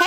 Hey,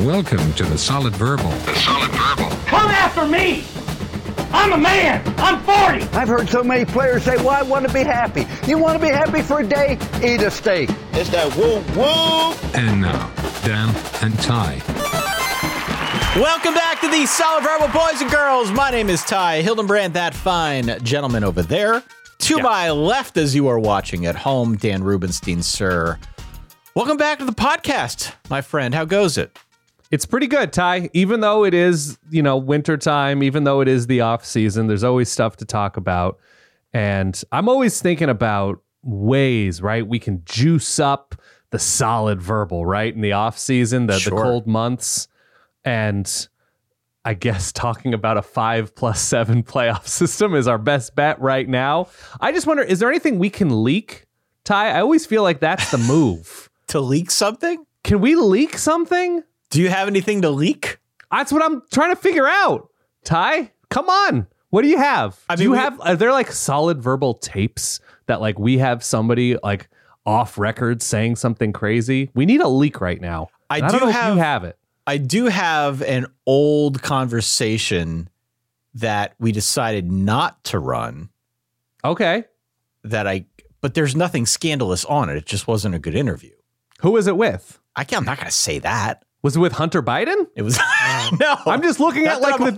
Welcome to the Solid Verbal. The Solid Verbal. Come after me! I'm a man! I'm 40! I've heard so many players say, well, I want to be happy. You want to be happy for a day? Eat a steak. It's that woo-woo! And now, Dan and Ty. Welcome back to the Solid Verbal, boys and girls. My name is Ty Hildebrandt, that fine gentleman over there. To my left, as you are watching at home, Dan Rubenstein, sir. Welcome back to the podcast, my friend. How goes it? It's pretty good, Ty. Even though it is, wintertime, even though it is the off season, there's always stuff to talk about. And I'm always thinking about ways, right? We can juice up the Solid Verbal, right? In the off season, the cold months. And I guess talking about a 5+7 playoff system is our best bet right now. I just wonder, is there anything we can leak, Ty? I always feel like that's the move. To leak something? Can we leak something? Do you have anything to leak? That's what I'm trying to figure out. Ty, come on. What do you have? Are there like Solid Verbal tapes that like we have somebody like off record saying something crazy? We need a leak right now. I don't know if you have it. I do have an old conversation that we decided not to run. Okay. But there's nothing scandalous on it. It just wasn't a good interview. Who was it with? I'm not going to say that. Was it with Hunter Biden? It was. No, I'm just looking at like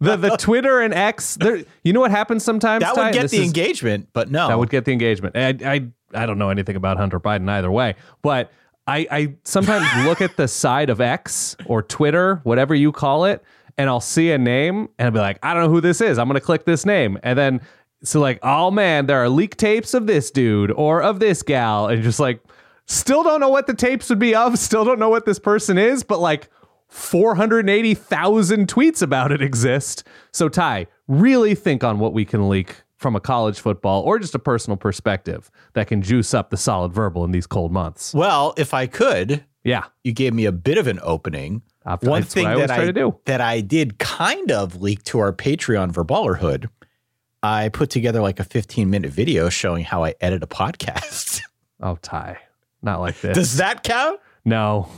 the Twitter and X. There, you know what happens sometimes? That would get the engagement, but no. That would get the engagement. I don't know anything about Hunter Biden either way, but I sometimes look at the side of X or Twitter, whatever you call it, and I'll see a name and I'll be like, I don't know who this is. I'm going to click this name. And then so like, oh man, there are leak tapes of this dude or of this gal. And just like, still don't know what the tapes would be of, still don't know what this person is, but like 480,000 tweets about it exist. So Ty, really think on what we can leak from a college football or just a personal perspective that can juice up the Solid Verbal in these cold months. Well, if I could, you gave me a bit of an opening. One thing that I did kind of leak to our Patreon Verballerhood, I put together like a 15-minute video showing how I edit a podcast. Oh, Ty. Not like this. Does that count? No.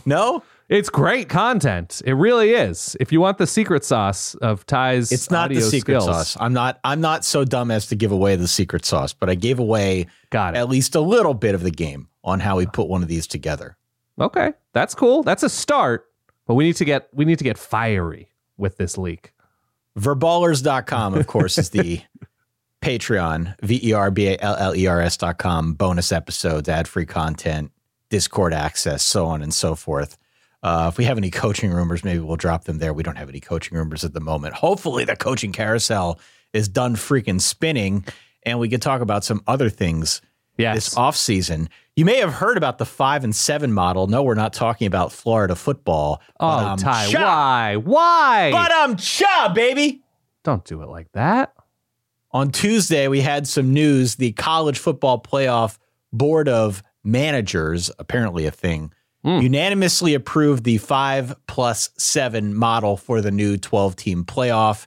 It's great content. It really is. If you want the secret sauce of Ty's, it's not the secret sauce. I'm not so dumb as to give away the secret sauce, but I gave away at least a little bit of the game on how we put one of these together. Okay, that's cool. That's a start, but we need to get fiery with this leak. Verballers.com, of course, is the Patreon, verballers.com, bonus episodes, ad-free content, Discord access, so on and so forth. If we have any coaching rumors, maybe we'll drop them there. We don't have any coaching rumors at the moment. Hopefully the coaching carousel is done freaking spinning and we can talk about some other things this offseason. You may have heard about the 5-7 model. No, we're not talking about Florida football. Oh, Ty, why? But I'm cha, baby. Don't do it like that. On Tuesday, we had some news. The College Football Playoff Board of Managers, apparently a thing, unanimously approved the 5+7 model for the new 12-team playoff.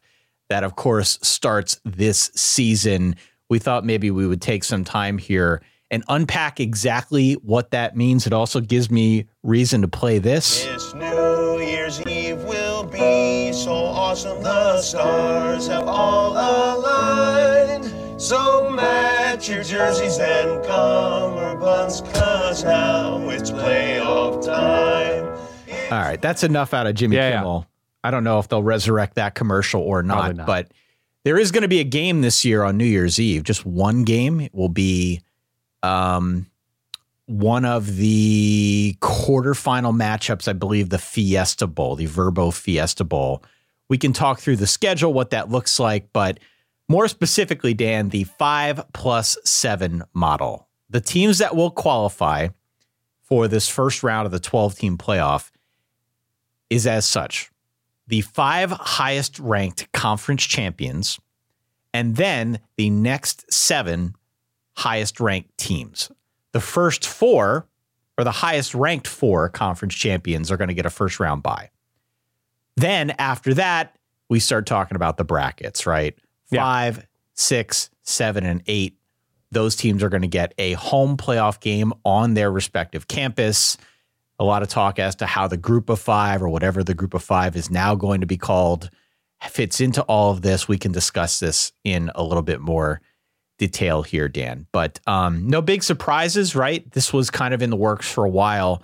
That, of course, starts this season. We thought maybe we would take some time here and unpack exactly what that means. It also gives me reason to play this. This New Year's Eve will be so awesome. The stars have all aligned. So match your jerseys and cummerbunds, 'cause now it's playoff time. It's all right, that's enough out of Jimmy Kimmel. I don't know if they'll resurrect that commercial or not. But there is going to be a game this year on New Year's Eve. Just one game. It will be one of the quarterfinal matchups, I believe, the Fiesta Bowl, the Verbo Fiesta Bowl. We can talk through the schedule, what that looks like, but more specifically, Dan, the 5+7 model. The teams that will qualify for this first round of the 12-team playoff is as such. The 5 highest ranked conference champions, and then the next 7 highest ranked teams. The first 4, or the highest ranked 4 conference champions, are going to get a first round bye. Then after that, we start talking about the brackets, right? 5, 6, 7, and 8. Those teams are going to get a home playoff game on their respective campus. A lot of talk as to how the group of 5, or whatever the group of 5 is now going to be called, fits into all of this. We can discuss this in a little bit more detail here, Dan. But no big surprises, right? This was kind of in the works for a while.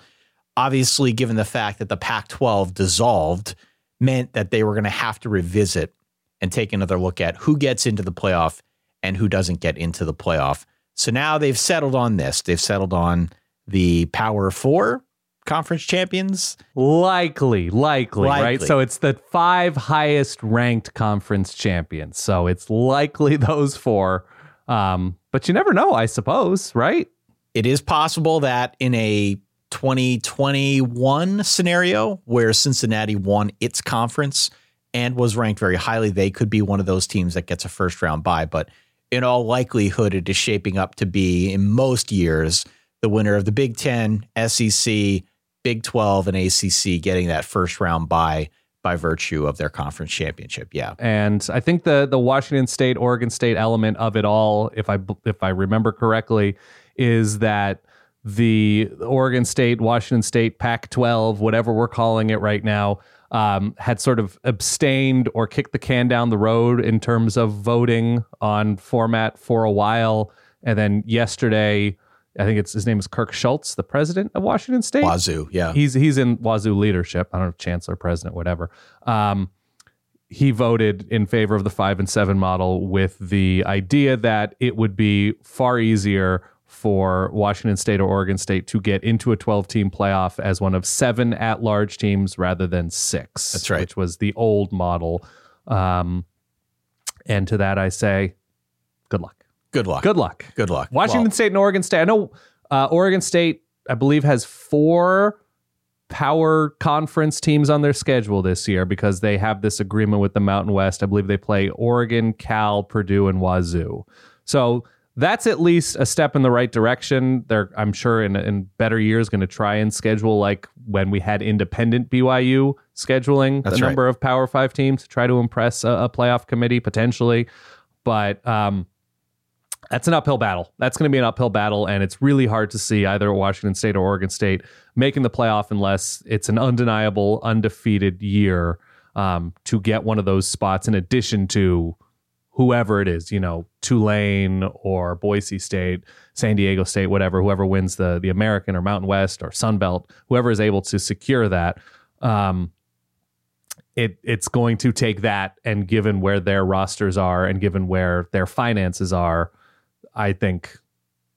Obviously, given the fact that the Pac-12 dissolved, meant that they were going to have to revisit and take another look at who gets into the playoff and who doesn't get into the playoff. So now they've settled on this. They've settled on the Power 4. Conference champions? Likely, right? So it's the 5 highest ranked conference champions. So it's likely those 4. But you never know, I suppose, right? It is possible that in a 2021 scenario where Cincinnati won its conference and was ranked very highly, they could be one of those teams that gets a first round bye. But in all likelihood, it is shaping up to be, in most years, the winner of the Big Ten, SEC, Big 12, and ACC getting that first round by virtue of their conference championship. Yeah. And I think the Washington State, Oregon State element of it all, if I remember correctly, is that the Oregon State, Washington State, Pac-12, whatever we're calling it right now, had sort of abstained or kicked the can down the road in terms of voting on format for a while. And then yesterday, I think his name is Kirk Schultz, the president of Washington State. Wazoo, yeah. He's in Wazoo leadership. I don't know, chancellor, president, whatever. He voted in favor of the 5-7 model with the idea that it would be far easier for Washington State or Oregon State to get into a 12-team playoff as one of 7 at-large teams rather than 6. That's right. Which was the old model. And to that I say, good luck. Good luck. Washington State and Oregon State. I know Oregon State, I believe, has 4 power conference teams on their schedule this year because they have this agreement with the Mountain West. I believe they play Oregon, Cal, Purdue, and Wazoo. So that's at least a step in the right direction. They're, I'm sure, in better years going to try and schedule like when we had independent BYU scheduling the number of Power 5 teams to try to impress a playoff committee potentially. But that's an uphill battle. That's going to be an uphill battle, and it's really hard to see either Washington State or Oregon State making the playoff unless it's an undeniable, undefeated year to get one of those spots in addition to whoever it is, you know, Tulane or Boise State, San Diego State, whatever, whoever wins the American or Mountain West or Sun Belt, whoever is able to secure that, it's going to take that, and given where their rosters are and given where their finances are, I think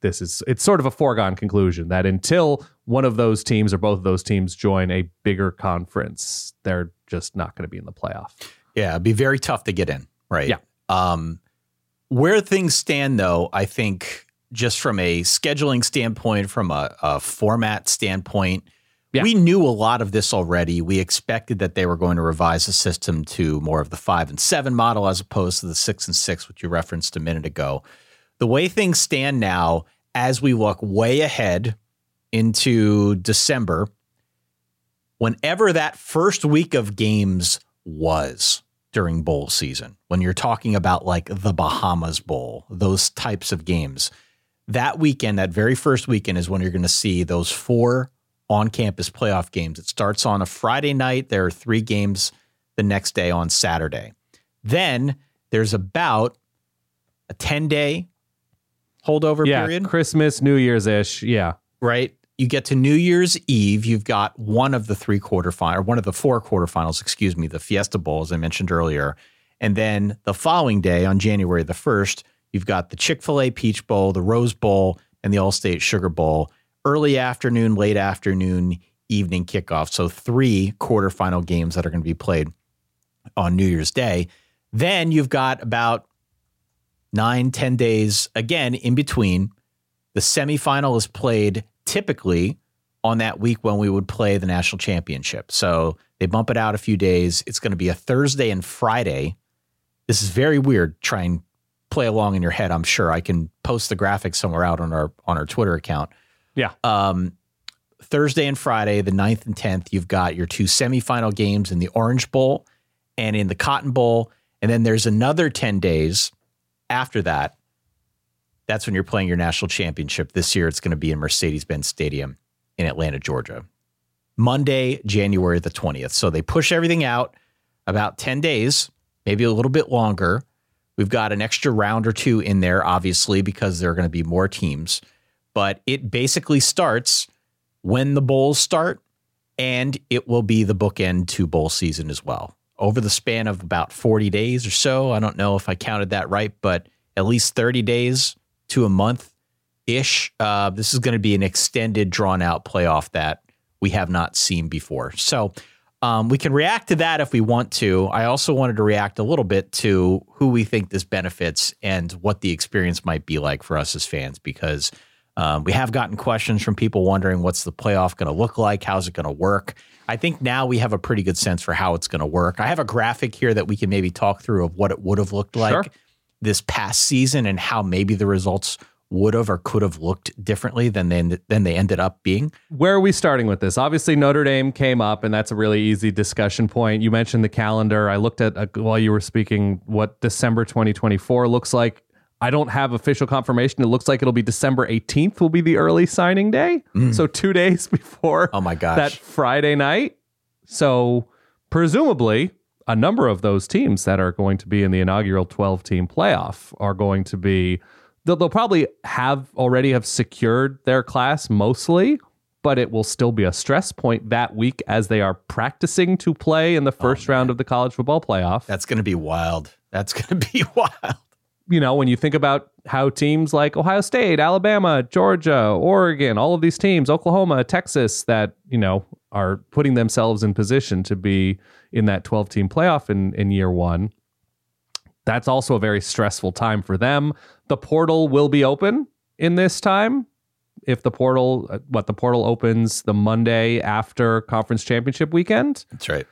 it's sort of a foregone conclusion that until one of those teams or both of those teams join a bigger conference, they're just not going to be in the playoff. Yeah, it'd be very tough to get in, right? Yeah. Where things stand, though, I think just from a scheduling standpoint, from a format standpoint, yeah. We knew a lot of this already. We expected that they were going to revise the system to more of the 5-7 model as opposed to the 6-6, which you referenced a minute ago. The way things stand now, as we look way ahead into December, whenever that first week of games was during bowl season, when you're talking about like the Bahamas Bowl, those types of games, that weekend, that very first weekend is when you're going to see those 4 on-campus playoff games. It starts on a Friday night. There are 3 games the next day on Saturday. Then there's about a 10-day holdover period. Christmas, New Year's-ish. Yeah. Right. You get to New Year's Eve. You've got one of the 4 quarterfinals, the Fiesta Bowl, as I mentioned earlier. And then the following day on January the 1st, you've got the Chick-fil-A Peach Bowl, the Rose Bowl, and the Allstate Sugar Bowl. Early afternoon, late afternoon, evening kickoff. So 3 quarterfinal games that are going to be played on New Year's Day. Then you've got about 9-10 days, again, in between. The semifinal is played typically on that week when we would play the national championship. So they bump it out a few days. It's going to be a Thursday and Friday. This is very weird. Try and play along in your head, I'm sure. I can post the graphics somewhere out on our Twitter account. Yeah. Thursday and Friday, the 9th and 10th, you've got your 2 semifinal games in the Orange Bowl and in the Cotton Bowl. And then there's another 10 days after that. That's when you're playing your national championship. This year, it's going to be in Mercedes-Benz Stadium in Atlanta, Georgia. Monday, January the 20th. So they push everything out about 10 days, maybe a little bit longer. We've got an extra round or 2 in there, obviously, because there are going to be more teams. But it basically starts when the bowls start, and it will be the bookend to bowl season as well. Over the span of about 40 days or so, I don't know if I counted that right, but at least 30 days to a month-ish, this is going to be an extended, drawn-out playoff that we have not seen before. So we can react to that if we want to. I also wanted to react a little bit to who we think this benefits and what the experience might be like for us as fans, because we have gotten questions from people wondering what's the playoff going to look like? How's it going to work? I think now we have a pretty good sense for how it's going to work. I have a graphic here that we can maybe talk through of what it would have looked like this past season and how maybe the results would have or could have looked differently than they ended up being. Where are we starting with this? Obviously, Notre Dame came up, and that's a really easy discussion point. You mentioned the calendar. I looked at, while you were speaking, what December 2024 looks like. I don't have official confirmation. It looks like it'll be December 18th will be the early signing day. So 2 days before that Friday night. So presumably a number of those teams that are going to be in the inaugural 12-team playoff are going to be, they'll probably have secured their class mostly, but it will still be a stress point that week as they are practicing to play in the first round of the college football playoff. That's going to be wild. You know, when you think about how teams like Ohio State, Alabama, Georgia, Oregon, all of these teams, Oklahoma, Texas, that, you know, are putting themselves in position to be in that 12-team playoff in year one, that's also a very stressful time for them. The portal will be open in this time. If the portal opens the Monday after conference championship weekend. That's right.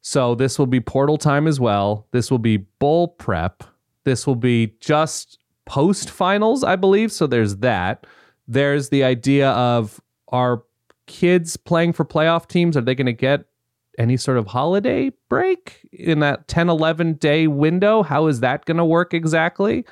So this will be portal time as well. This will be bowl prep. This will be just post-finals, I believe. So there's that. There's the idea of, are kids playing for playoff teams? Are they going to get any sort of holiday break in that 10-11 day window? How is that going to work exactly?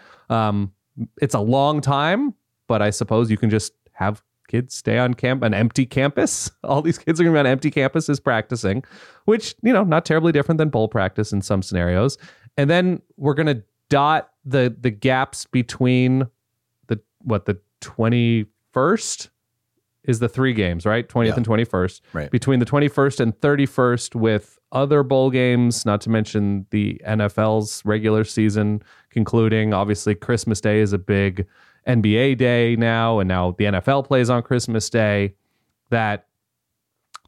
It's a long time, but I suppose you can just have kids stay on an empty campus. All these kids are going to be on empty campuses practicing, which, you know, not terribly different than bowl practice in some scenarios. And then we're going to dot the gaps between the 21st is the 3 games, right? 20th and 21st. Right. Between the 21st and 31st with other bowl games, not to mention the NFL's regular season concluding. Obviously, Christmas Day is a big NBA day now, and now the NFL plays on Christmas Day. that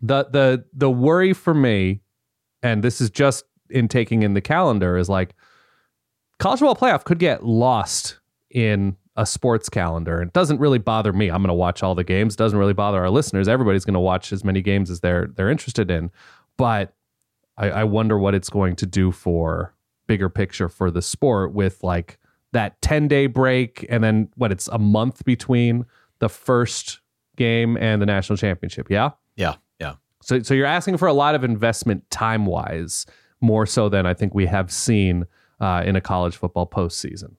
the worry for me, and this is just in taking in the calendar, is like college football playoff could get lost in a sports calendar. It doesn't really bother me. I'm going to watch all the games. It doesn't really bother our listeners. Everybody's going to watch as many games as they're interested in. But I wonder what it's going to do for bigger picture for the sport with like that 10-day break and then what, it's a month between the first game and the national championship. Yeah? Yeah. So you're asking for a lot of investment time-wise, more so than I think we have seen in a college football postseason.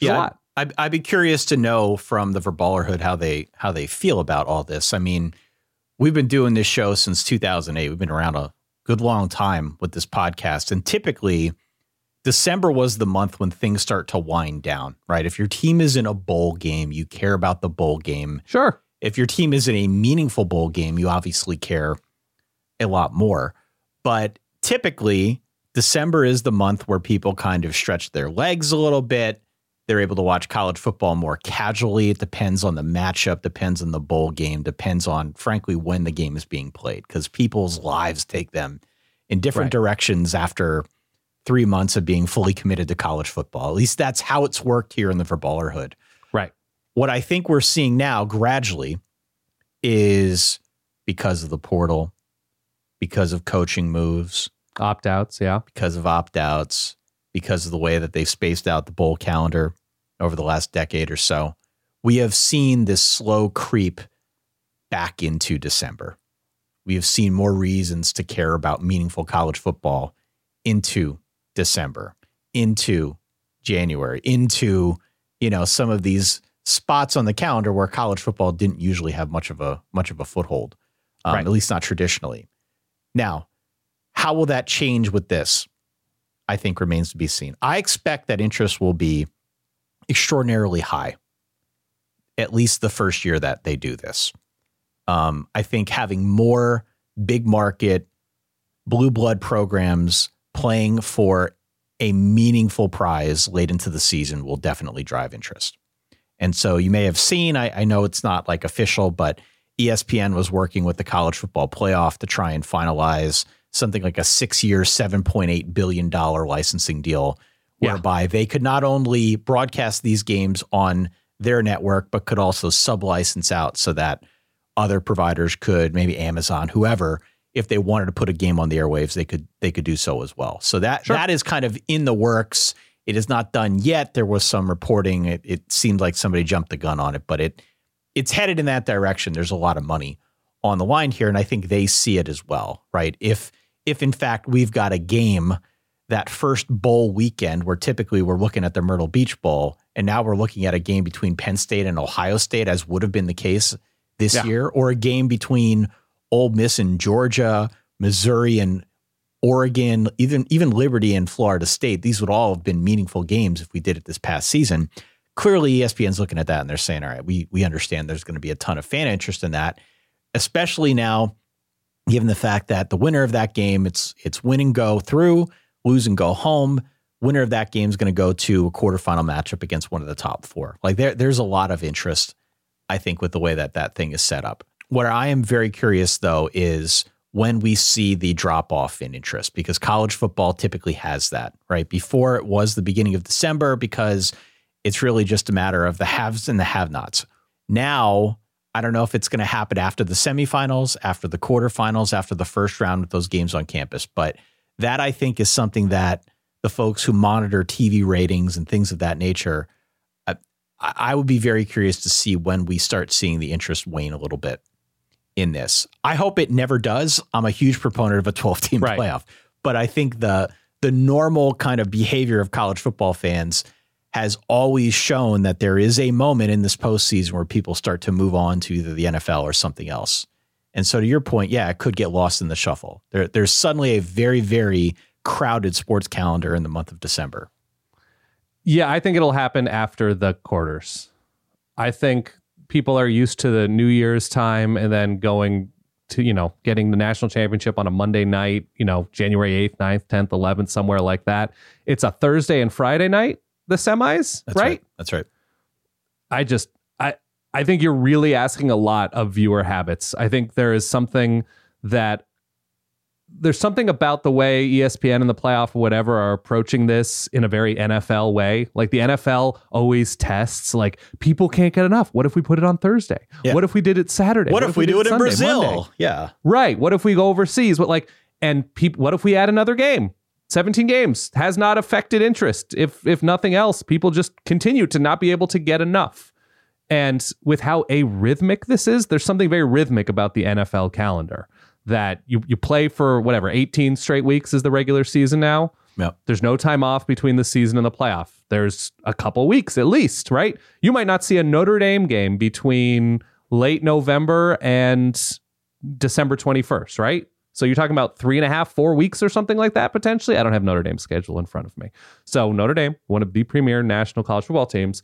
Yeah. I'd be curious to know from the Verballerhood how they feel about all this. I mean, we've been doing this show since 2008. We've been around a good long time with this podcast. And typically, December was the month when things start to wind down, right? If your team is in a bowl game, you care about the bowl game. Sure. If your team is in a meaningful bowl game, you obviously care a lot more. But typically, December is the month where people kind of stretch their legs a little bit. They're able to watch college football more casually. It depends on the matchup, depends on the bowl game, depends on, frankly, when the game is being played, because people's lives take them in different directions after 3 months of being fully committed to college football. At least that's how it's worked here in the Verballerhood. Right. What I think we're seeing now gradually is, because of the portal, because of coaching moves, opt-outs, yeah, because of opt-outs, because of the way that they've spaced out the bowl calendar over the last decade or so, we have seen this slow creep back into December. We have seen more reasons to care about meaningful college football into December, into January, into, you know, some of these spots on the calendar where college football didn't usually have much of a foothold, right, at least not traditionally. Now, how will that change with this? I think remains to be seen. I expect that interest will be extraordinarily high, at least the first year that they do this. I think having more big market, blue blood programs playing for a meaningful prize late into the season will definitely drive interest. And so you may have seen, I know it's not like official, but ESPN was working with the College Football Playoff to try and finalize something like a 6-year, $7.8 billion licensing deal, whereby they could not only broadcast these games on their network, but could also sub-license out so that other providers could, maybe Amazon, whoever, if they wanted to put a game on the airwaves, they could do so as well. So that is kind of in the works. It is not done yet. There was some reporting. It seemed like somebody jumped the gun on it, but it's headed in that direction. There's a lot of money on the line here, and I think they see it as well, right? If in fact we've got a game that first bowl weekend where typically we're looking at the Myrtle Beach Bowl, and now we're looking at a game between Penn State and Ohio State, as would have been the case this year, or a game between Ole Miss and Georgia, Missouri and Oregon, even Liberty and Florida State. These would all have been meaningful games if we did it this past season. Clearly, ESPN's looking at that and they're saying, all right, we understand there's going to be a ton of fan interest in that, especially now, given the fact that the winner of that game, it's win and go through, lose and go home. Winner of that game is going to go to a quarterfinal matchup against one of the top four. Like there's a lot of interest, I think, with the way that thing is set up. What I am very curious, though, is when we see the drop off in interest, because college football typically has that, right? Before, it was the beginning of December, because it's really just a matter of the haves and the have-nots. Now, I don't know if it's going to happen after the semifinals, after the quarterfinals, after the first round with those games on campus. But that, I think, is something that the folks who monitor TV ratings and things of that nature, I would be very curious to see when we start seeing the interest wane a little bit in this. I hope it never does. I'm a huge proponent of a 12-team playoff. But I think the normal kind of behavior of college football fans has always shown that there is a moment in this postseason where people start to move on to either the NFL or something else. And so to your point, yeah, it could get lost in the shuffle. There's suddenly a very, very crowded sports calendar in the month of December. Yeah, I think it'll happen after the quarters. I think people are used to the New Year's time and then going to, you know, getting the national championship on a Monday night, you know, January 8th, 9th, 10th, 11th, somewhere like that. It's a Thursday and Friday night, the semis, right? That's right. I just, I I think you're really asking a lot of viewer habits. I think there is something that there's something about the way ESPN and the playoff, or whatever, are approaching this in a very NFL way. Like the NFL always tests, like, people can't get enough. What if we put it on Thursday? Yeah. What if we did it Saturday? What if we do it in Sunday, Brazil? Monday? Yeah. Right. What if we go overseas? What if we add another game? 17 games has not affected interest. If nothing else, people just continue to not be able to get enough. And with how arrhythmic this is, there's something very rhythmic about the NFL calendar. That you play for whatever, 18 straight weeks is the regular season now. Yep. There's no time off between the season and the playoff. There's a couple weeks at least, right? You might not see a Notre Dame game between late November and December 21st, right? So you're talking about 3.5, 4 weeks or something like that, potentially. I don't have Notre Dame's schedule in front of me. So Notre Dame, one of the premier national college football teams,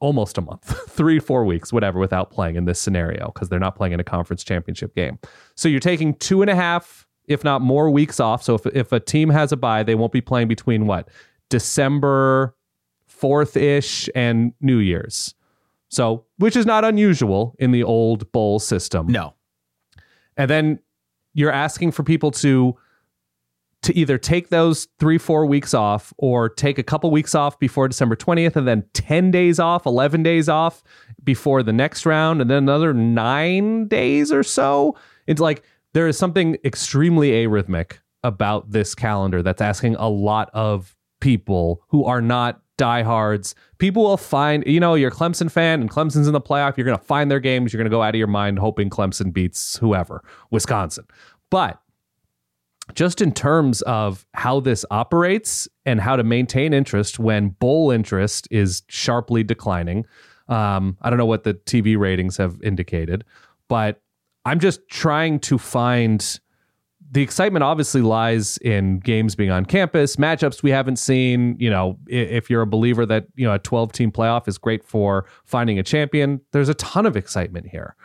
almost a month, 3-4 weeks, whatever, without playing in this scenario, because they're not playing in a conference championship game. So you're taking 2.5, if not more, weeks off. So if a team has a bye, they won't be playing between what? December 4th-ish and New Year's. So, which is not unusual in the old bowl system. No. And then you're asking for people to either take those 3-4 weeks off, or take a couple weeks off before December 20th, and then 10 days off, 11 days off before the next round, and then another 9 days or so. It's like there is something extremely arrhythmic about this calendar that's asking a lot of people who are not diehards. People will find, you're a Clemson fan and Clemson's in the playoff. You're going to find their games. You're going to go out of your mind hoping Clemson beats whoever, Wisconsin. But just in terms of how this operates and how to maintain interest when bowl interest is sharply declining, I don't know what the TV ratings have indicated, but I'm just trying to find the excitement. Obviously lies in games being on campus, matchups we haven't seen. If you're a believer that a 12-team playoff is great for finding a champion, there's a ton of excitement here.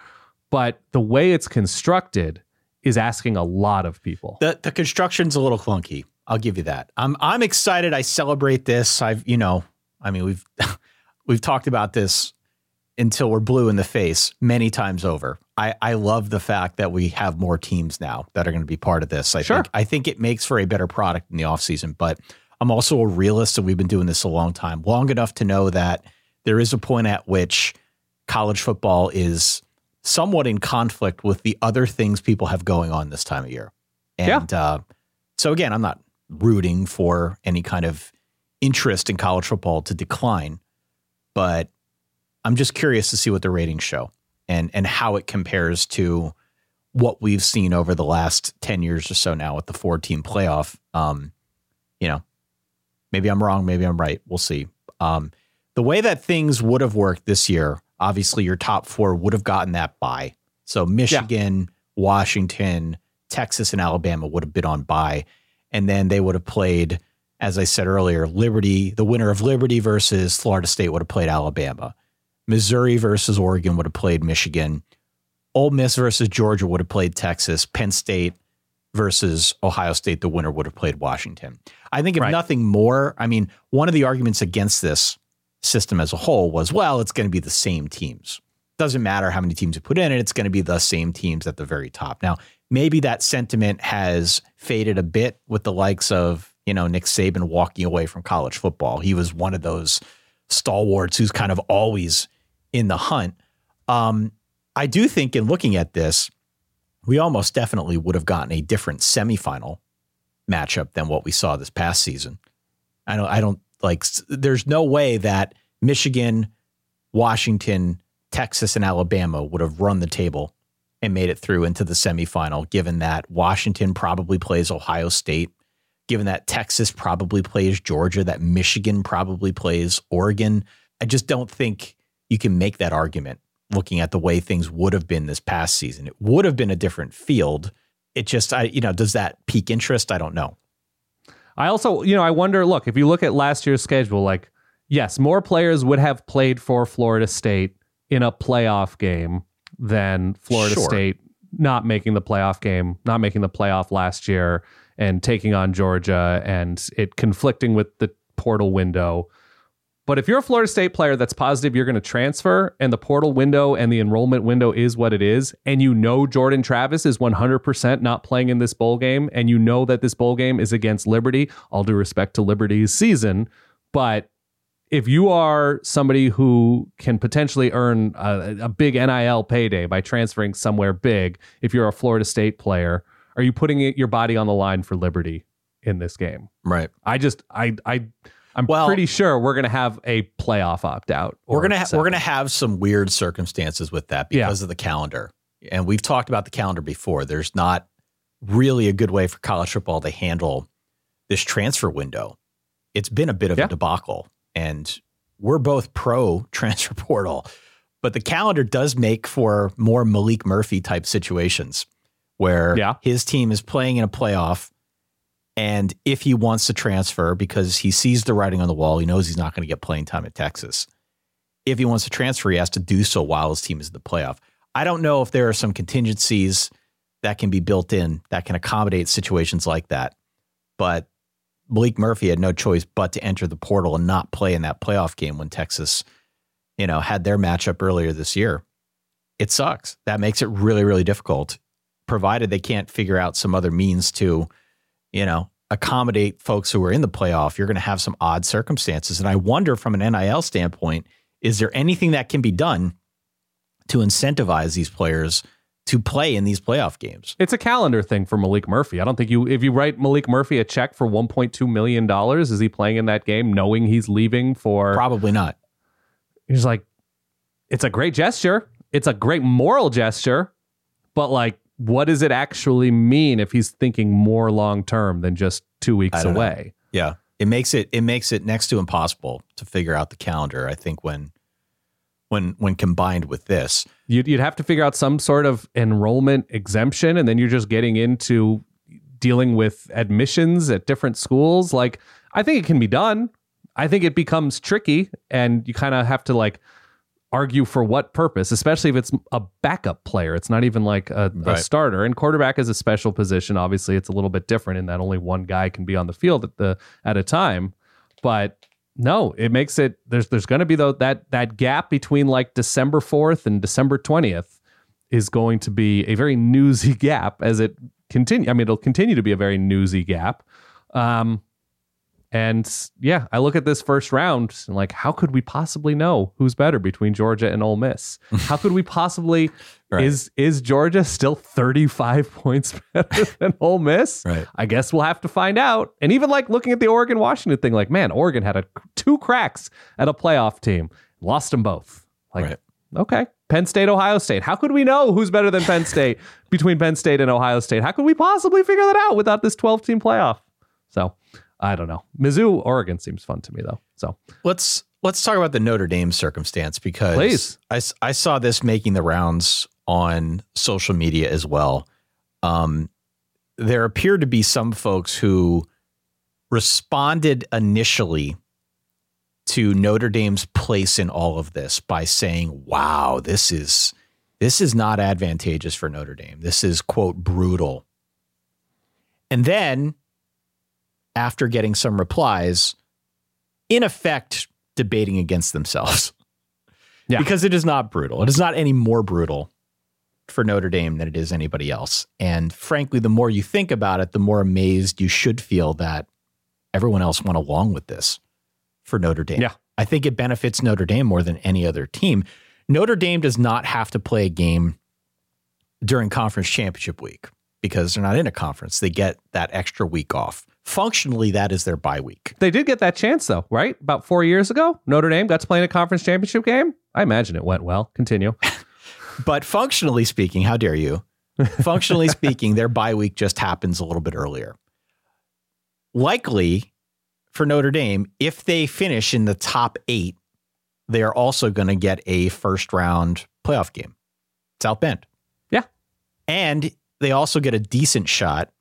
But the way it's constructed is asking a lot of people. The construction's a little clunky. I'll give you that. I'm excited. I celebrate this. We've talked about this until we're blue in the face many times over. I love the fact that we have more teams now that are going to be part of this. I think it makes for a better product in the offseason, but I'm also a realist, and we've been doing this a long time, long enough to know that there is a point at which college football is somewhat in conflict with the other things people have going on this time of year. And so again, I'm not rooting for any kind of interest in college football to decline, but I'm just curious to see what the ratings show and how it compares to what we've seen over the last 10 years or so now with the 4-team playoff. Maybe I'm wrong, maybe I'm right. We'll see. The way that things would have worked this year, obviously, your top four would have gotten that bye. So Michigan, Washington, Texas, and Alabama would have been on bye. And then they would have played, as I said earlier, Liberty. The winner of Liberty versus Florida State would have played Alabama. Missouri versus Oregon would have played Michigan. Ole Miss versus Georgia would have played Texas. Penn State versus Ohio State, the winner would have played Washington. I think if nothing more, one of the arguments against this system as a whole was, it's going to be the same teams. Doesn't matter how many teams you put in it, it's going to be the same teams at the very top. Now, maybe that sentiment has faded a bit with the likes of, Nick Saban walking away from college football. He was one of those stalwarts who's kind of always in the hunt. I do think in looking at this, we almost definitely would have gotten a different semifinal matchup than what we saw this past season. There's no way that Michigan, Washington, Texas, and Alabama would have run the table and made it through into the semifinal, given that Washington probably plays Ohio State, given that Texas probably plays Georgia, that Michigan probably plays Oregon. I just don't think you can make that argument looking at the way things would have been this past season. It would have been a different field. It just, does that pique interest? I don't know. I also, I wonder, look, if you look at last year's schedule, like, yes, more players would have played for Florida State in a playoff game than Florida State not making the playoff last year and taking on Georgia and it conflicting with the portal window. But if you're a Florida State player that's positive you're going to transfer, and the portal window and the enrollment window is what it is, and you know Jordan Travis is 100% not playing in this bowl game, and you know that this bowl game is against Liberty, all due respect to Liberty's season, but if you are somebody who can potentially earn a big NIL payday by transferring somewhere big, if you're a Florida State player, are you putting your body on the line for Liberty in this game? Right. I'm pretty sure we're going to have a playoff opt-out. We're going to have some weird circumstances with that because of the calendar. And we've talked about the calendar before. There's not really a good way for college football to handle this transfer window. It's been a bit of a debacle. And we're both pro transfer portal, but the calendar does make for more Malik Murphy type situations where his team is playing in a playoff. And if he wants to transfer because he sees the writing on the wall, he knows he's not going to get playing time at Texas. If he wants to transfer, he has to do so while his team is in the playoff. I don't know if there are some contingencies that can be built in that can accommodate situations like that, but Malik Murphy had no choice but to enter the portal and not play in that playoff game when Texas, had their matchup earlier this year. It sucks. That makes it really, really difficult, provided they can't figure out some other means to, accommodate folks who are in the playoff. You're going to have some odd circumstances. And I wonder from an NIL standpoint, is there anything that can be done to incentivize these players to play in these playoff games? It's a calendar thing for Malik Murphy. I don't think if you write Malik Murphy a check for $1.2 million, is he playing in that game knowing he's leaving for... Probably not. He's like, it's a great gesture. It's a great moral gesture. But what does it actually mean if he's thinking more long-term than just 2 weeks away? Know. Yeah. It makes it next to impossible to figure out the calendar, I think, when combined with this. You'd have to figure out some sort of enrollment exemption, and then you're just getting into dealing with admissions at different schools. I think it can be done. I think it becomes tricky, and you kind of have to argue for what purpose, especially if it's a backup player. It's not even a starter, and quarterback is a special position. Obviously, it's a little bit different in that only one guy can be on the field at a time, but... No, it makes it there's going to be that gap between December 4th and December 20th is going to be a very newsy gap as it continue. I mean, it'll continue to be a very newsy gap. I look at this first round and how could we possibly know who's better between Georgia and Ole Miss? How could we possibly right. Is Georgia still 35 points better than Ole Miss? Right. I guess we'll have to find out. And even looking at the Oregon Washington thing, Oregon had two cracks at a playoff team, lost them both. Okay, Penn State, Ohio State. How could we know who's better than Penn State between Penn State and Ohio State? How could we possibly figure that out without this 12-team playoff? So I don't know. Mizzou, Oregon seems fun to me, though. So let's talk about the Notre Dame circumstance, because please. I saw this making the rounds on social media as well. There appeared to be some folks who responded initially to Notre Dame's place in all of this by saying, wow, this is not advantageous for Notre Dame. This is, quote, brutal. And then, after getting some replies, in effect, debating against themselves. Yeah. Because it is not brutal. It is not any more brutal for Notre Dame than it is anybody else. And frankly, the more you think about it, the more amazed you should feel that everyone else went along with this for Notre Dame. Yeah. I think it benefits Notre Dame more than any other team. Notre Dame does not have to play a game during conference championship week because they're not in a conference. They get that extra week off. Functionally, that is their bye week. They did get that chance, though, right? About 4 years ago, Notre Dame got to play in a conference championship game. I imagine it went well. Continue. But functionally speaking, how dare you? Functionally speaking, their bye week just happens a little bit earlier. Likely, for Notre Dame, if they finish in the top 8, they are also going to get a first-round playoff game. South Bend. Yeah. And they also get a decent shot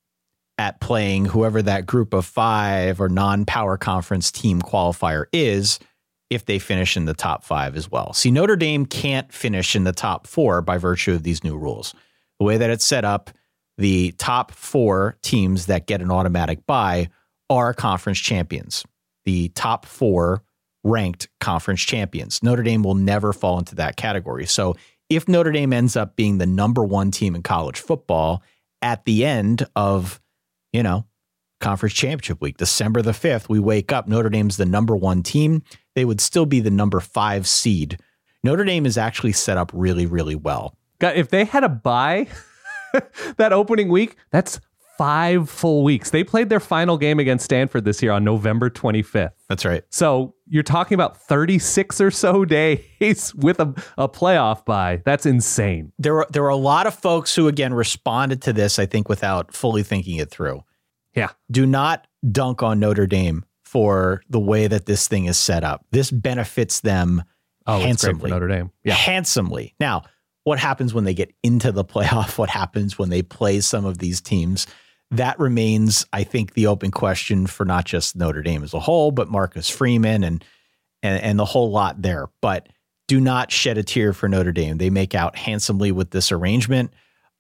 at playing whoever that group of 5 or non-power conference team qualifier is if they finish in the top 5 as well. See, Notre Dame can't finish in the top 4 by virtue of these new rules. The way that it's set up, the top 4 teams that get an automatic bye are conference champions. The top 4 ranked conference champions. Notre Dame will never fall into that category. So if Notre Dame ends up being the number one team in college football at the end of, you know, conference championship week, December the 5th, we wake up, Notre Dame's the number one team. They would still be the number 5 seed. Notre Dame is actually set up really, really well. God, if they had a bye that opening week, that's 5 full weeks. They played their final game against Stanford this year on November 25th. That's right. So you're talking about 36 or so days with a playoff bye. That's insane. There were a lot of folks who, again, responded to this, I think, without fully thinking it through. Yeah. Do not dunk on Notre Dame for the way that this thing is set up. This benefits them handsomely. It's great for Notre Dame. Yeah. Handsomely. Now, what happens when they get into the playoff? What happens when they play some of these teams? That remains, I think, the open question for not just Notre Dame as a whole, but Marcus Freeman and the whole lot there. But do not shed a tear for Notre Dame. They make out handsomely with this arrangement.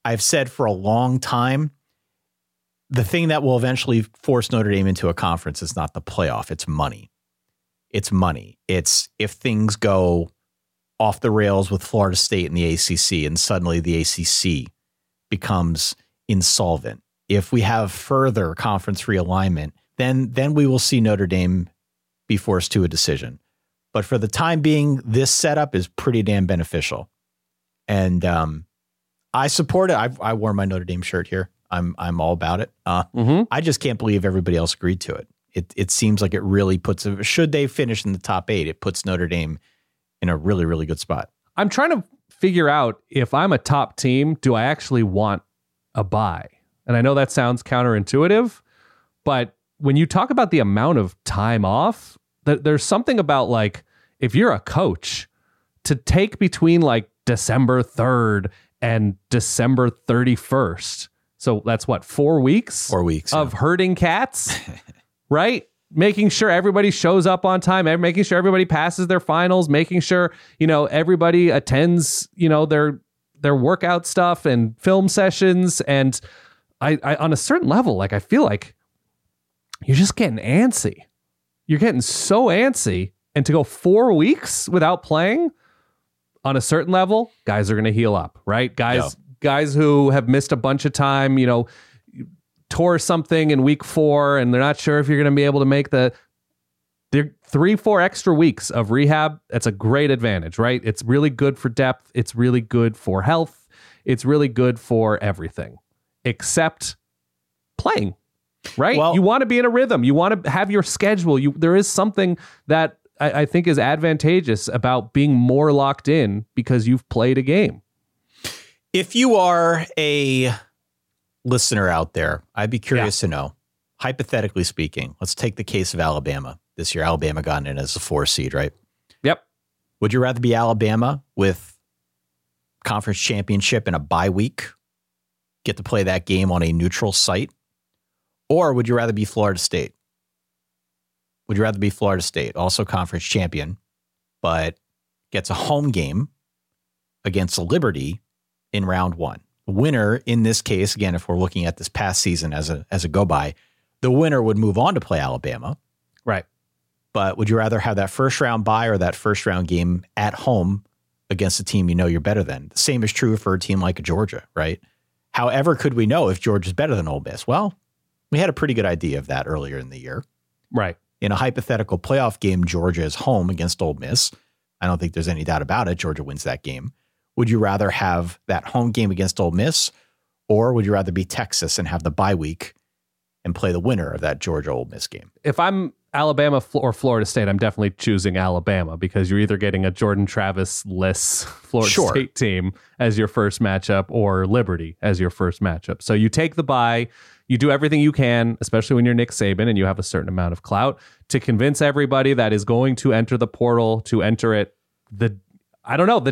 I've said for a long time, the thing that will eventually force Notre Dame into a conference is not the playoff. It's money. It's money. It's if things go off the rails with Florida State and the ACC, and suddenly the ACC becomes insolvent. If we have further conference realignment, then we will see Notre Dame be forced to a decision. But for the time being, this setup is pretty damn beneficial. And I support it. I wore my Notre Dame shirt here. I'm all about it. I just can't believe everybody else agreed to it. It seems like it really puts, should they finish in the top 8, it puts Notre Dame in a really, really good spot. I'm trying to figure out, if I'm a top team, do I actually want a bye? And I know that sounds counterintuitive, but when you talk about the amount of time off, there's something about, like, if you're a coach, to take between like December 3rd and December 31st. So that's what, 4 weeks? 4 weeks of herding cats, right? Making sure everybody shows up on time, making sure everybody passes their finals, making sure, you know, everybody attends, you know, their workout stuff and film sessions. And I on a certain level, like, I feel like you're just getting antsy. You're getting so antsy, and to go 4 weeks without playing, on a certain level, guys are going to heal up, right? Guys who have missed a bunch of time, you know, tore something in week 4, and they're not sure if you're going to be able to make the 3-4 extra weeks of rehab. That's a great advantage, right? It's really good for depth. It's really good for health. It's really good for everything except playing, right? Well, you want to be in a rhythm. You want to have your schedule. There is something that I think is advantageous about being more locked in because you've played a game. If you are a listener out there, I'd be curious to know, hypothetically speaking, let's take the case of Alabama. This year, Alabama got in as a 4 seed, right? Yep. Would you rather be Alabama with conference championship and a bye week, get to play that game on a neutral site? Or would you rather be Florida State? Would you rather be Florida State, also conference champion, but gets a home game against Liberty in round 1? The winner in this case, again, if we're looking at this past season as a go by, the winner would move on to play Alabama. Right. But would you rather have that first round bye or that first round game at home against a team you know you're better than? The same is true for a team like Georgia, right? However, could we know if Georgia's better than Ole Miss? Well, we had a pretty good idea of that earlier in the year. Right. In a hypothetical playoff game, Georgia is home against Ole Miss. I don't think there's any doubt about it. Georgia wins that game. Would you rather have that home game against Ole Miss, or would you rather be Texas and have the bye week and play the winner of that Georgia-Ole Miss game? If I'm Alabama or Florida State, I'm definitely choosing Alabama, because you're either getting a Jordan Travis-less Florida State team as your first matchup, or Liberty as your first matchup. So you take the bye, you do everything you can, especially when you're Nick Saban and you have a certain amount of clout, to convince everybody that is going to enter the portal to enter it the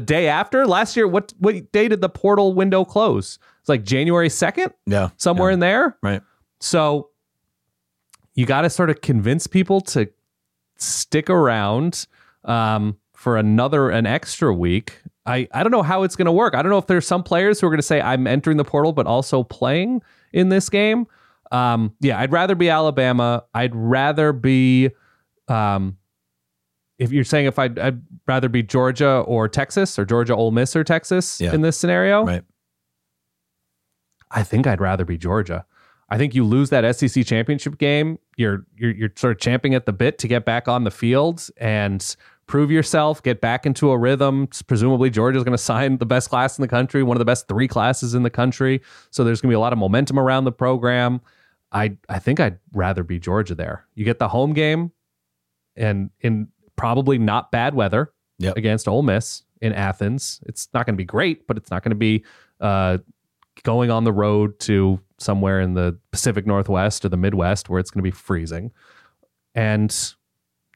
day after. Last year, what day did the portal window close? It's like January 2nd? Yeah. Somewhere in there? Right. So you got to sort of convince people to stick around for an extra week. I don't know how it's going to work. I don't know if there's some players who are going to say, I'm entering the portal, but also playing in this game. I'd rather be Alabama. I'd rather be if you're saying if I'd rather be Georgia or Texas or Georgia, Ole Miss or Texas in this scenario, right? I think I'd rather be Georgia. I think you lose that SEC championship game. You're sort of champing at the bit to get back on the field and prove yourself, get back into a rhythm. Presumably Georgia's going to sign the best class in the country, one of the best three classes in the country. So there's going to be a lot of momentum around the program. I think I'd rather be Georgia there. You get the home game and in probably not bad weather against Ole Miss in Athens. It's not going to be great, but it's not going to be going on the road to somewhere in the Pacific Northwest or the Midwest where it's going to be freezing. And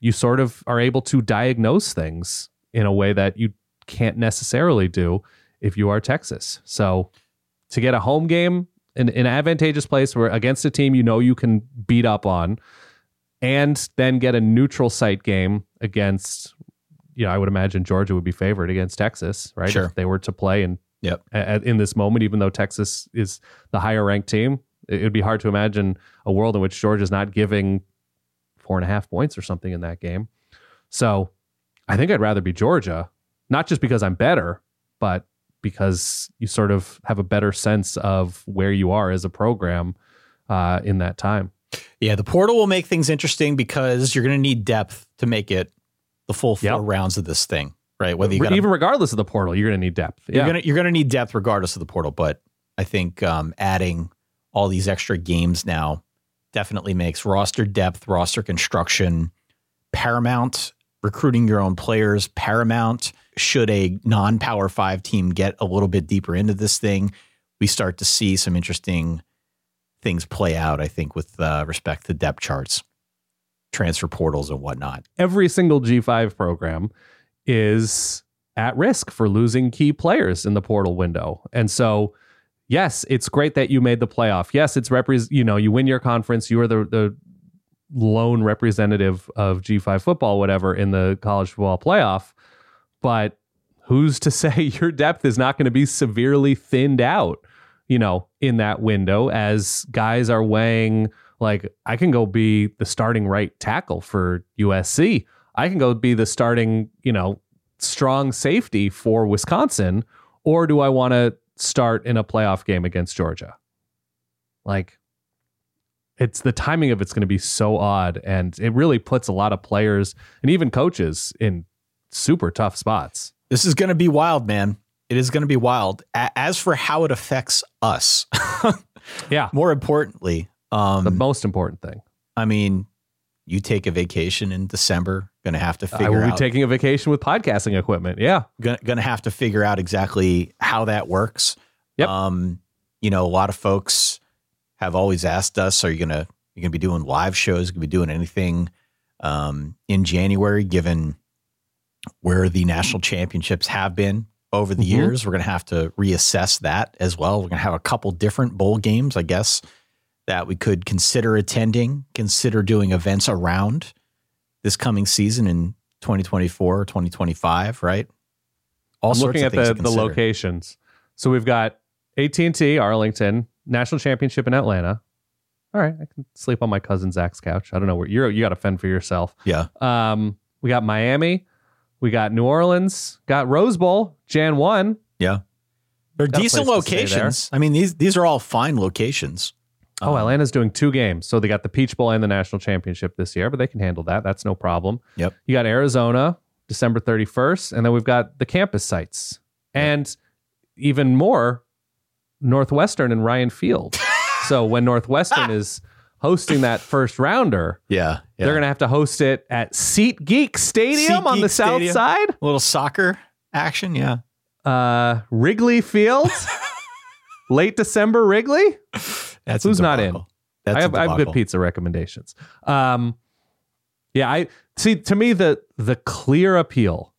you sort of are able to diagnose things in a way that you can't necessarily do if you are Texas. So to get a home game in an advantageous place where against a team, you know, you can beat up on, and then get a neutral site game against, you know, I would imagine Georgia would be favored against Texas, right? Sure. If they were to play and, in this moment, even though Texas is the higher ranked team, it would be hard to imagine a world in which Georgia's not giving 4.5 points or something in that game. So I think I'd rather be Georgia, not just because I'm better, but because you sort of have a better sense of where you are as a program in that time. Yeah, the portal will make things interesting because you're going to need depth to make it the full four rounds of this thing. Right. Whether you even regardless of the portal, you're going to need depth. Yeah. You're going to need depth regardless of the portal. But I think adding all these extra games now definitely makes roster depth, roster construction paramount. Recruiting your own players paramount. Should a non-Power 5 team get a little bit deeper into this thing, we start to see some interesting things play out. I think with respect to depth charts, transfer portals, and whatnot. Every single G5 program is at risk for losing key players in the portal window. And so, yes, it's great that you made the playoff. Yes, it's you win your conference. You are the lone representative of G5 football, whatever, in the college football playoff. But who's to say your depth is not going to be severely thinned out, you know, in that window as guys are weighing, like, I can go be the starting right tackle for USC. I can go be the starting, you know, strong safety for Wisconsin, or do I want to start in a playoff game against Georgia? Like, it's the timing of it's going to be so odd, and it really puts a lot of players and even coaches in super tough spots. This is going to be wild, man. It is going to be wild. As for how it affects us, more importantly, the most important thing. I mean, you take a vacation in December. Going to have to figure out. I will be taking a vacation with podcasting equipment. Yeah. Going to have to figure out exactly how that works. Yep. You know, a lot of folks have always asked us, are you going to be doing live shows? Going to be doing anything in January, given where the national championships have been over the years? We're going to have to reassess that as well. We're going to have a couple different bowl games, I guess, that we could consider attending, consider doing events around this coming season in 2024, 2025, right? I'm looking at the locations. So we've got AT&T, Arlington, National Championship in Atlanta. All right, I can sleep on my cousin Zach's couch. I don't know where you got to fend for yourself. Yeah. We got Miami, we got New Orleans, got Rose Bowl, Jan 1. Yeah. They're decent locations. I mean, these are all fine locations. Oh, Atlanta's doing two games. So they got the Peach Bowl and the National Championship this year, but they can handle that. That's no problem. Yep. You got Arizona, December 31st, and then we've got the campus sites. And even more, Northwestern and Ryan Field. So when Northwestern is hosting that first rounder, they're going to have to host it at SeatGeek Stadium on the south side. A little soccer action, yeah. Wrigley Field, late December Wrigley. That's who's not in. I have good pizza recommendations. I see. To me, the clear appeal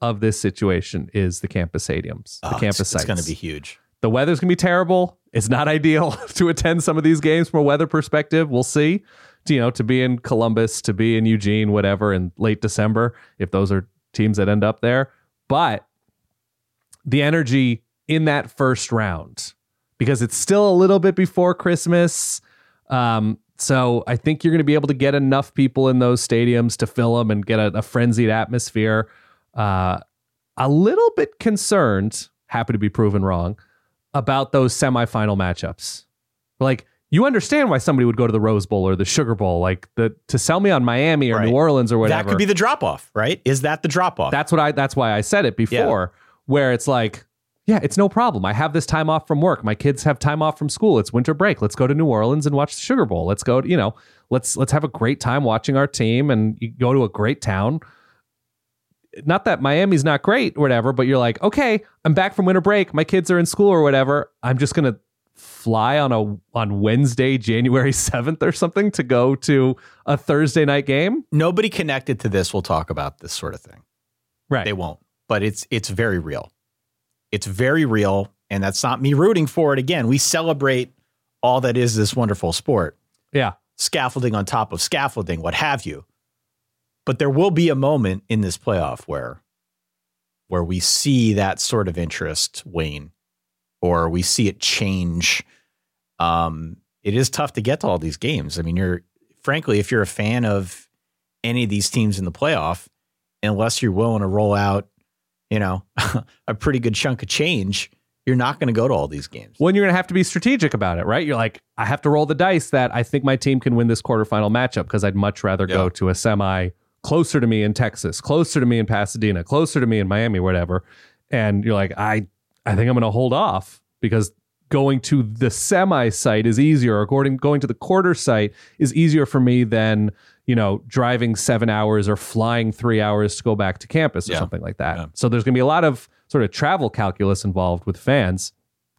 of this situation is the campus stadiums, the campus sites. It's going to be huge. The weather's going to be terrible. It's not ideal to attend some of these games from a weather perspective. We'll see. You know, to be in Columbus, to be in Eugene, whatever, in late December, if those are teams that end up there. But the energy in that first round, because it's still a little bit before Christmas. So I think you're going to be able to get enough people in those stadiums to fill them and get a frenzied atmosphere. A little bit concerned, happy to be proven wrong, about those semifinal matchups. Like, you understand why somebody would go to the Rose Bowl or the Sugar Bowl, like to sell me on Miami or New Orleans or whatever. That could be the drop off, right? Is that the drop off? That's why I said it before, where it's like, yeah, it's no problem. I have this time off from work. My kids have time off from school. It's winter break. Let's go to New Orleans and watch the Sugar Bowl. Let's go, let's have a great time watching our team, and you go to a great town. Not that Miami's not great or whatever, but you're like, okay, I'm back from winter break. My kids are in school or whatever. I'm just going to fly on Wednesday, January 7th or something to go to a Thursday night game. Nobody connected to this will talk about this sort of thing. Right. They won't, but it's very real. It's very real, and that's not me rooting for it. Again, we celebrate all that is this wonderful sport. Yeah. Scaffolding on top of scaffolding, what have you. But there will be a moment in this playoff where we see that sort of interest wane, or we see it change. It is tough to get to all these games. I mean, frankly, if you're a fan of any of these teams in the playoff, unless you're willing to roll out, a pretty good chunk of change, you're not going to go to all these games. Well, you're going to have to be strategic about it, right? You're like, I have to roll the dice that I think my team can win this quarterfinal matchup because I'd much rather go to a semi closer to me in Texas, closer to me in Pasadena, closer to me in Miami, whatever. And you're like, I think I'm going to hold off because going to the semi site is easier, or going to the quarter site is easier for me than driving 7 hours or flying 3 hours to go back to campus or something like that. Yeah. So there's going to be a lot of sort of travel calculus involved with fans.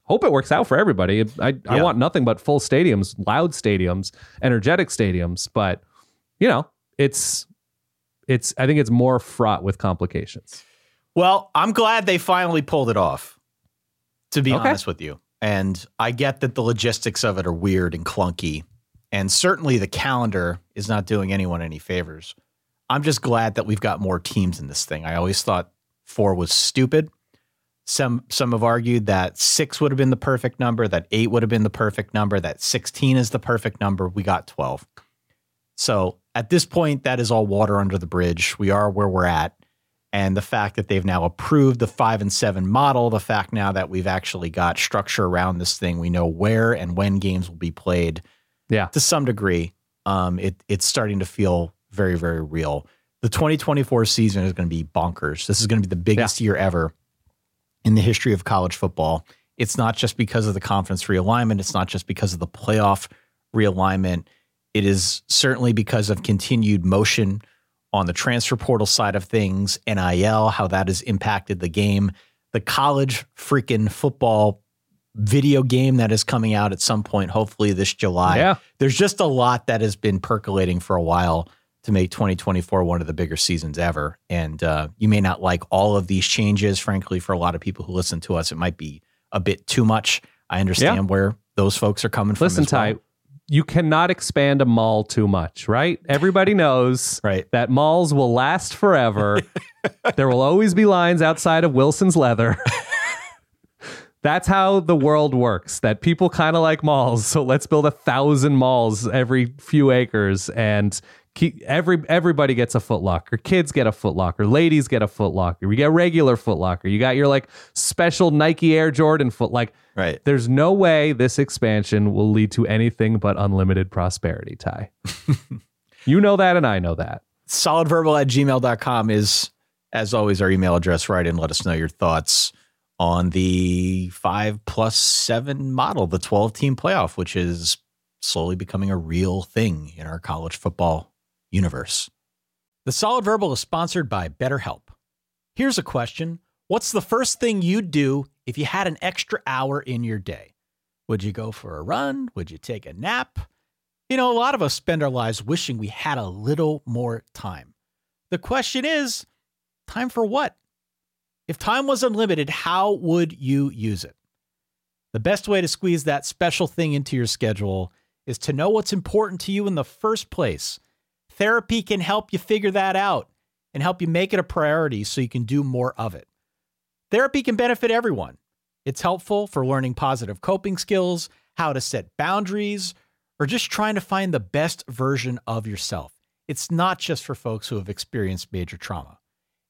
Hope it works out for everybody. I want nothing but full stadiums, loud stadiums, energetic stadiums. But, it's I think it's more fraught with complications. Well, I'm glad they finally pulled it off, to be honest with you. And I get that the logistics of it are weird and clunky. And certainly the calendar is not doing anyone any favors. I'm just glad that we've got more teams in this thing. I always thought 4 was stupid. Some have argued that 6 would have been the perfect number, that 8 would have been the perfect number, that 16 is the perfect number. We got 12. So at this point, that is all water under the bridge. We are where we're at. And the fact that they've now approved the 5 and 7 model, the fact now that we've actually got structure around this thing, we know where and when games will be played. Yeah, to some degree, it's starting to feel very, very real. The 2024 season is going to be bonkers. This is going to be the biggest year ever in the history of college football. It's not just because of the conference realignment. It's not just because of the playoff realignment. It is certainly because of continued motion on the transfer portal side of things, NIL, how that has impacted the game, the college freaking football video game that is coming out at some point, hopefully this July. Yeah. There's just a lot that has been percolating for a while to make 2024 one of the bigger seasons ever. And you may not like all of these changes. Frankly, for a lot of people who listen to us, it might be a bit too much. I understand where those folks are coming from. Listen, Ty, you cannot expand a mall too much, right? Everybody knows that malls will last forever. There will always be lines outside of Wilson's Leather. That's how the world works, that people kind of like malls. So let's build 1,000 malls every few acres, and everybody gets a Foot Locker. Kids get a Foot Locker. Ladies get a Foot Locker. We get regular Foot Locker. You got your like special Nike Air Jordan Foot. Like, there's no way this expansion will lead to anything but unlimited prosperity, Ty. You know that, and I know that. solidverbal@gmail.com is, as always, our email address. Write in, let us know your thoughts on the 5 plus 7 model, the 12-team playoff, which is slowly becoming a real thing in our college football universe. The Solid Verbal is sponsored by BetterHelp. Here's a question. What's the first thing you'd do if you had an extra hour in your day? Would you go for a run? Would you take a nap? A lot of us spend our lives wishing we had a little more time. The question is, time for what? If time was unlimited, how would you use it? The best way to squeeze that special thing into your schedule is to know what's important to you in the first place. Therapy can help you figure that out and help you make it a priority so you can do more of it. Therapy can benefit everyone. It's helpful for learning positive coping skills, how to set boundaries, or just trying to find the best version of yourself. It's not just for folks who have experienced major trauma.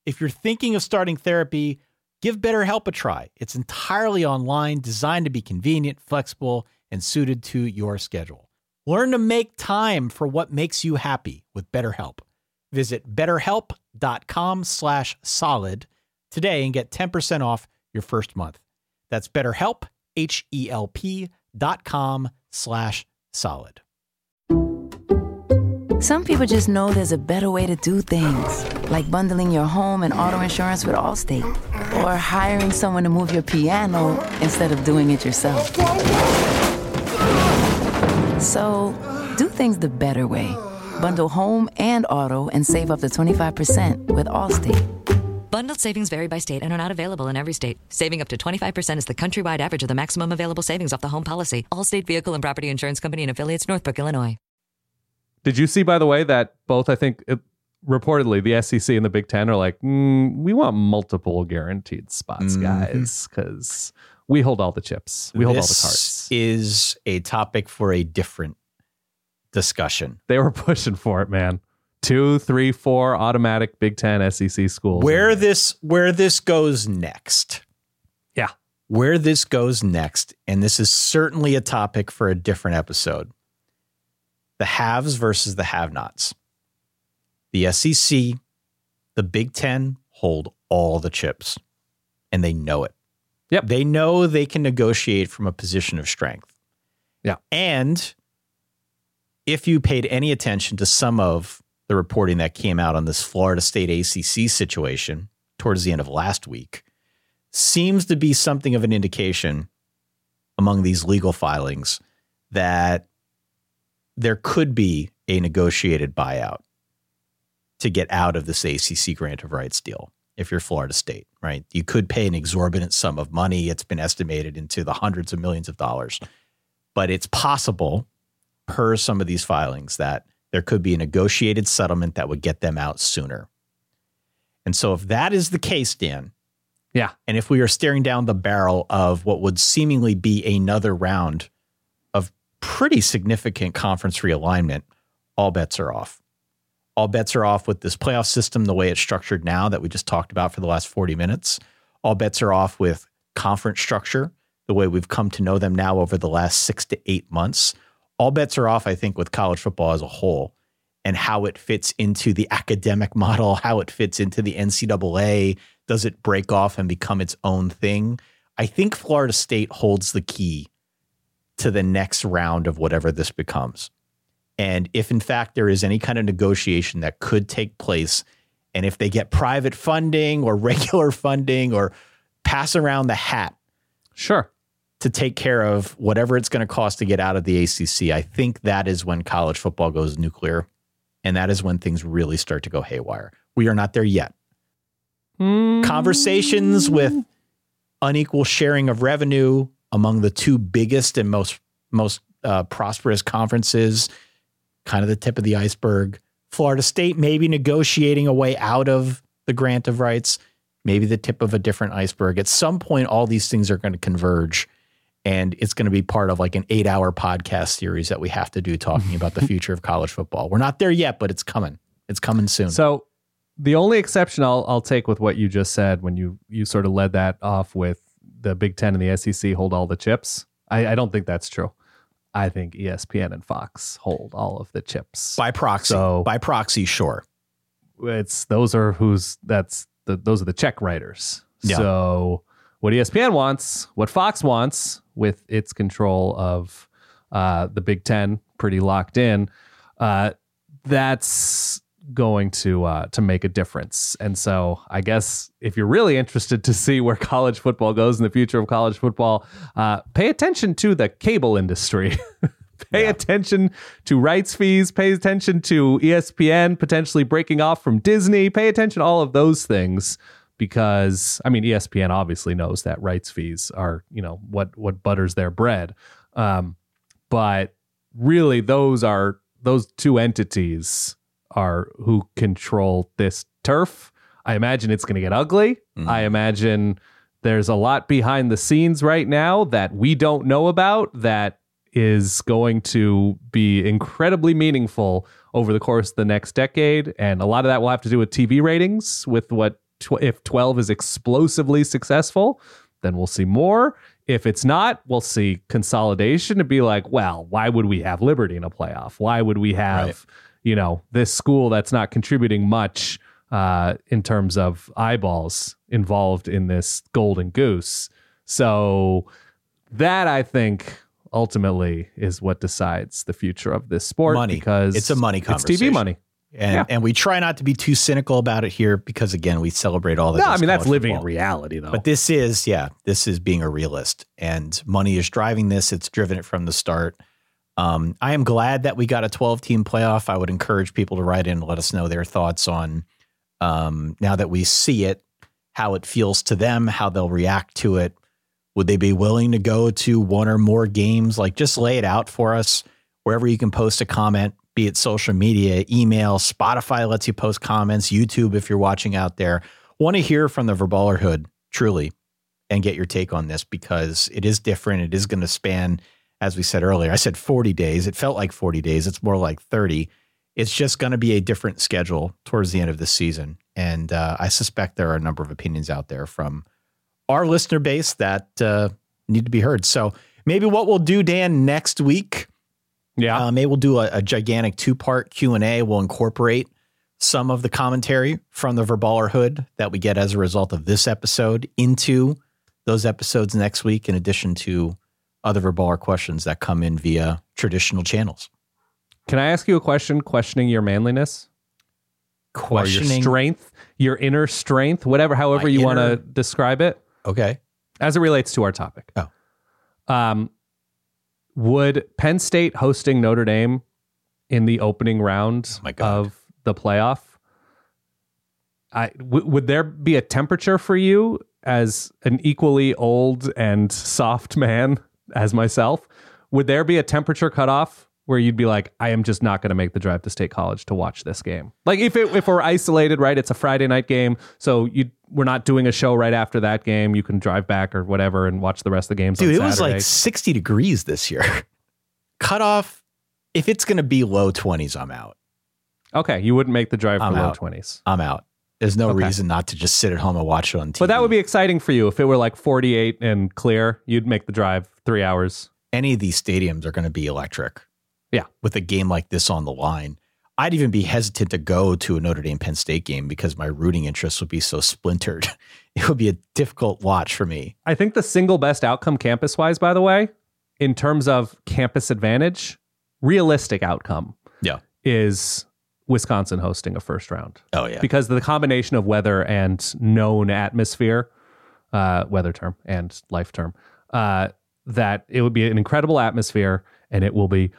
If you're thinking of starting therapy, give BetterHelp a try. It's entirely online, designed to be convenient, flexible, and suited to your schedule. Learn to make time for what makes you happy with BetterHelp. Visit BetterHelp.com/solid today and get 10% off your first month. That's BetterHelp, HELP.com/solid. Some people just know there's a better way to do things, like bundling your home and auto insurance with Allstate, or hiring someone to move your piano instead of doing it yourself. So, do things the better way. Bundle home and auto and save up to 25% with Allstate. Bundled savings vary by state and are not available in every state. Saving up to 25% is the countrywide average of the maximum available savings off the home policy. Allstate Vehicle and Property Insurance Company and affiliates, Northbrook, Illinois. Did you see, by the way, that both, I think, reportedly, the SEC and the Big Ten are like, we want multiple guaranteed spots, guys, because we hold all the chips. We hold all the cards. This is a topic for a different discussion. They were pushing for it, man. 2, 3, 4 automatic Big Ten SEC schools. Where this goes next. Yeah. Where this goes next, and this is certainly a topic for a different episode. The haves versus the have-nots. The SEC, the Big Ten hold all the chips, and they know it. Yep. They know they can negotiate from a position of strength. Yeah. And if you paid any attention to some of the reporting that came out on this Florida State ACC situation towards the end of last week, seems to be something of an indication among these legal filings that there could be a negotiated buyout to get out of this ACC grant of rights deal. If you're Florida State, right? You could pay an exorbitant sum of money. It's been estimated into the hundreds of millions of dollars, but it's possible per some of these filings that there could be a negotiated settlement that would get them out sooner. And so if that is the case, Dan, yeah. And if we are staring down the barrel of what would seemingly be another round pretty significant conference realignment, all bets are off. All bets are off with this playoff system, the way it's structured now that we just talked about for the last 40 minutes. All bets are off with conference structure, the way we've come to know them now over the last 6 to 8 months. All bets are off, I think, with college football as a whole and how it fits into the academic model, how it fits into the NCAA. Does it break off and become its own thing? I think Florida State holds the key to the next round of whatever this becomes. And if, in fact, there is any kind of negotiation that could take place, and if they get private funding or regular funding or pass around the hat, sure, to take care of whatever it's going to cost to get out of the ACC, I think that is when college football goes nuclear, and that is when things really start to go haywire. We are not there yet. Conversations with unequal sharing of revenue among the two biggest and most prosperous conferences, kind of the tip of the iceberg. Florida State maybe negotiating a way out of the grant of rights, maybe the tip of a different iceberg. At some point, all these things are going to converge, and it's going to be part of like an 8-hour podcast series that we have to do talking about the future of college football. We're not there yet, but it's coming. It's coming soon. So the only exception I'll take with what you just said when you sort of led that off with the Big Ten and the SEC hold all the chips. I don't think that's true. I think ESPN and Fox hold all of the chips by proxy. So by proxy, sure. Those are the check writers. Yeah. So what ESPN wants, what Fox wants, with its control of the Big Ten, pretty locked in. That's going to make a difference. And so I guess if you're really interested to see where college football goes in the future of college football, pay attention to the cable industry, pay attention to rights fees, pay attention to ESPN potentially breaking off from Disney, pay attention to all of those things, because I mean, ESPN obviously knows that rights fees are, what butters their bread. But really those two entities are who control this turf. I imagine it's going to get ugly. Mm-hmm. I imagine there's a lot behind the scenes right now that we don't know about that is going to be incredibly meaningful over the course of the next decade. And a lot of that will have to do with TV ratings, with what if 12 is explosively successful, then we'll see more. If it's not, we'll see consolidation and be like, well, why would we have Liberty in a playoff? Why would we have, you know, this school that's not contributing much in terms of eyeballs involved in this golden goose? So that, I think, ultimately is what decides the future of this sport. Money. Because it's a money conversation. It's TV money. And and we try not to be too cynical about it here because, again, we celebrate all that. No, I mean, that's living in reality, though. But this is, this is being a realist. And money is driving this. It's driven it from the start. I am glad that we got a 12-team playoff. I would encourage people to write in and let us know their thoughts on, now that we see it, how it feels to them, how they'll react to it. Would they be willing to go to one or more games? Like, just lay it out for us wherever you can post a comment, be it social media, email, Spotify lets you post comments, YouTube if you're watching out there. Want to hear from the Verballerhood, truly, and get your take on this because it is different. It is going to span, as we said earlier, I said 40 days. It felt like 40 days. It's more like 30. It's just going to be a different schedule towards the end of this season. And I suspect there are a number of opinions out there from our listener base that need to be heard. So maybe what we'll do, Dan, next week, maybe we'll do a gigantic two-part Q&A. We'll incorporate some of the commentary from the Verballerhood that we get as a result of this episode into those episodes next week, in addition to other Verballer questions that come in via traditional channels. Can I ask you a question questioning your manliness? Questioning or your strength, your inner strength, whatever, however you want to describe it. Okay. As it relates to our topic. Oh. Would Penn State hosting Notre Dame in the opening round of the playoff, would there be a temperature for you as an equally old and soft man as myself? Would there be a temperature cutoff where you'd be like, I am just not going to make the drive to State College to watch this game? Like, if we're isolated, right? It's a Friday night game, so we're not doing a show right after that game. You can drive back or whatever and watch the rest of the games on Saturday. Dude, it was like 60 degrees this year. Cutoff, if it's going to be low 20s, I'm out. Okay, you wouldn't make the drive for low 20s. I'm out. There's no reason not to just sit at home and watch it on TV. But that would be exciting for you. If it were like 48 and clear, you'd make the drive 3 hours. Any of these stadiums are going to be electric. Yeah, with a game like this on the line, I'd even be hesitant to go to a Notre Dame Penn State game because my rooting interests would be so splintered. It would be a difficult watch for me. I think the single best outcome campus-wise, by the way, in terms of campus advantage, realistic outcome is Wisconsin hosting a first round. Oh, yeah. Because the combination of weather and known atmosphere, weather term and life term, that it would be an incredible atmosphere and it will be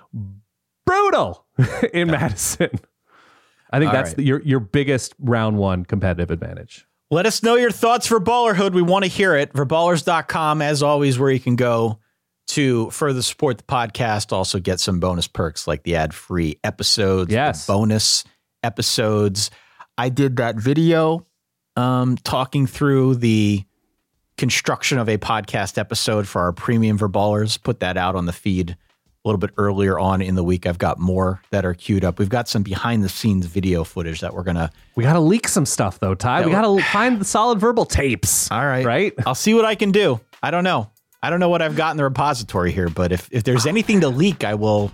brutal in Madison. I think that's your biggest round one competitive advantage. Let us know your thoughts for Ballerhood. We want to hear it. Verballers.com, as always, where you can go to further support the podcast. Also get some bonus perks like the ad-free episodes, the bonus episodes. I did that video talking through the construction of a podcast episode for our premium Verballers. Put that out on the feed a little bit earlier on in the week. I've got more that are queued up. We've got some behind the scenes video footage that we're going to. We got to leak some stuff though, Ty. We got to find the Solid Verbal tapes. All right. Right. I'll see what I can do. I don't know. I don't know what I've got in the repository here, but if there's anything to leak, I will.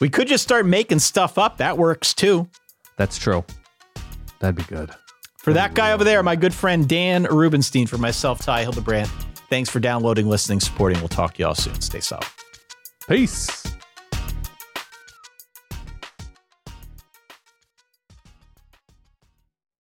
We could just start making stuff up. That works too. That's true. That'd be good. For that guy over there, my good friend, Dan Rubenstein, for myself, Ty Hildebrandt. Thanks for downloading, listening, supporting. We'll talk to y'all soon. Stay solid. Peace.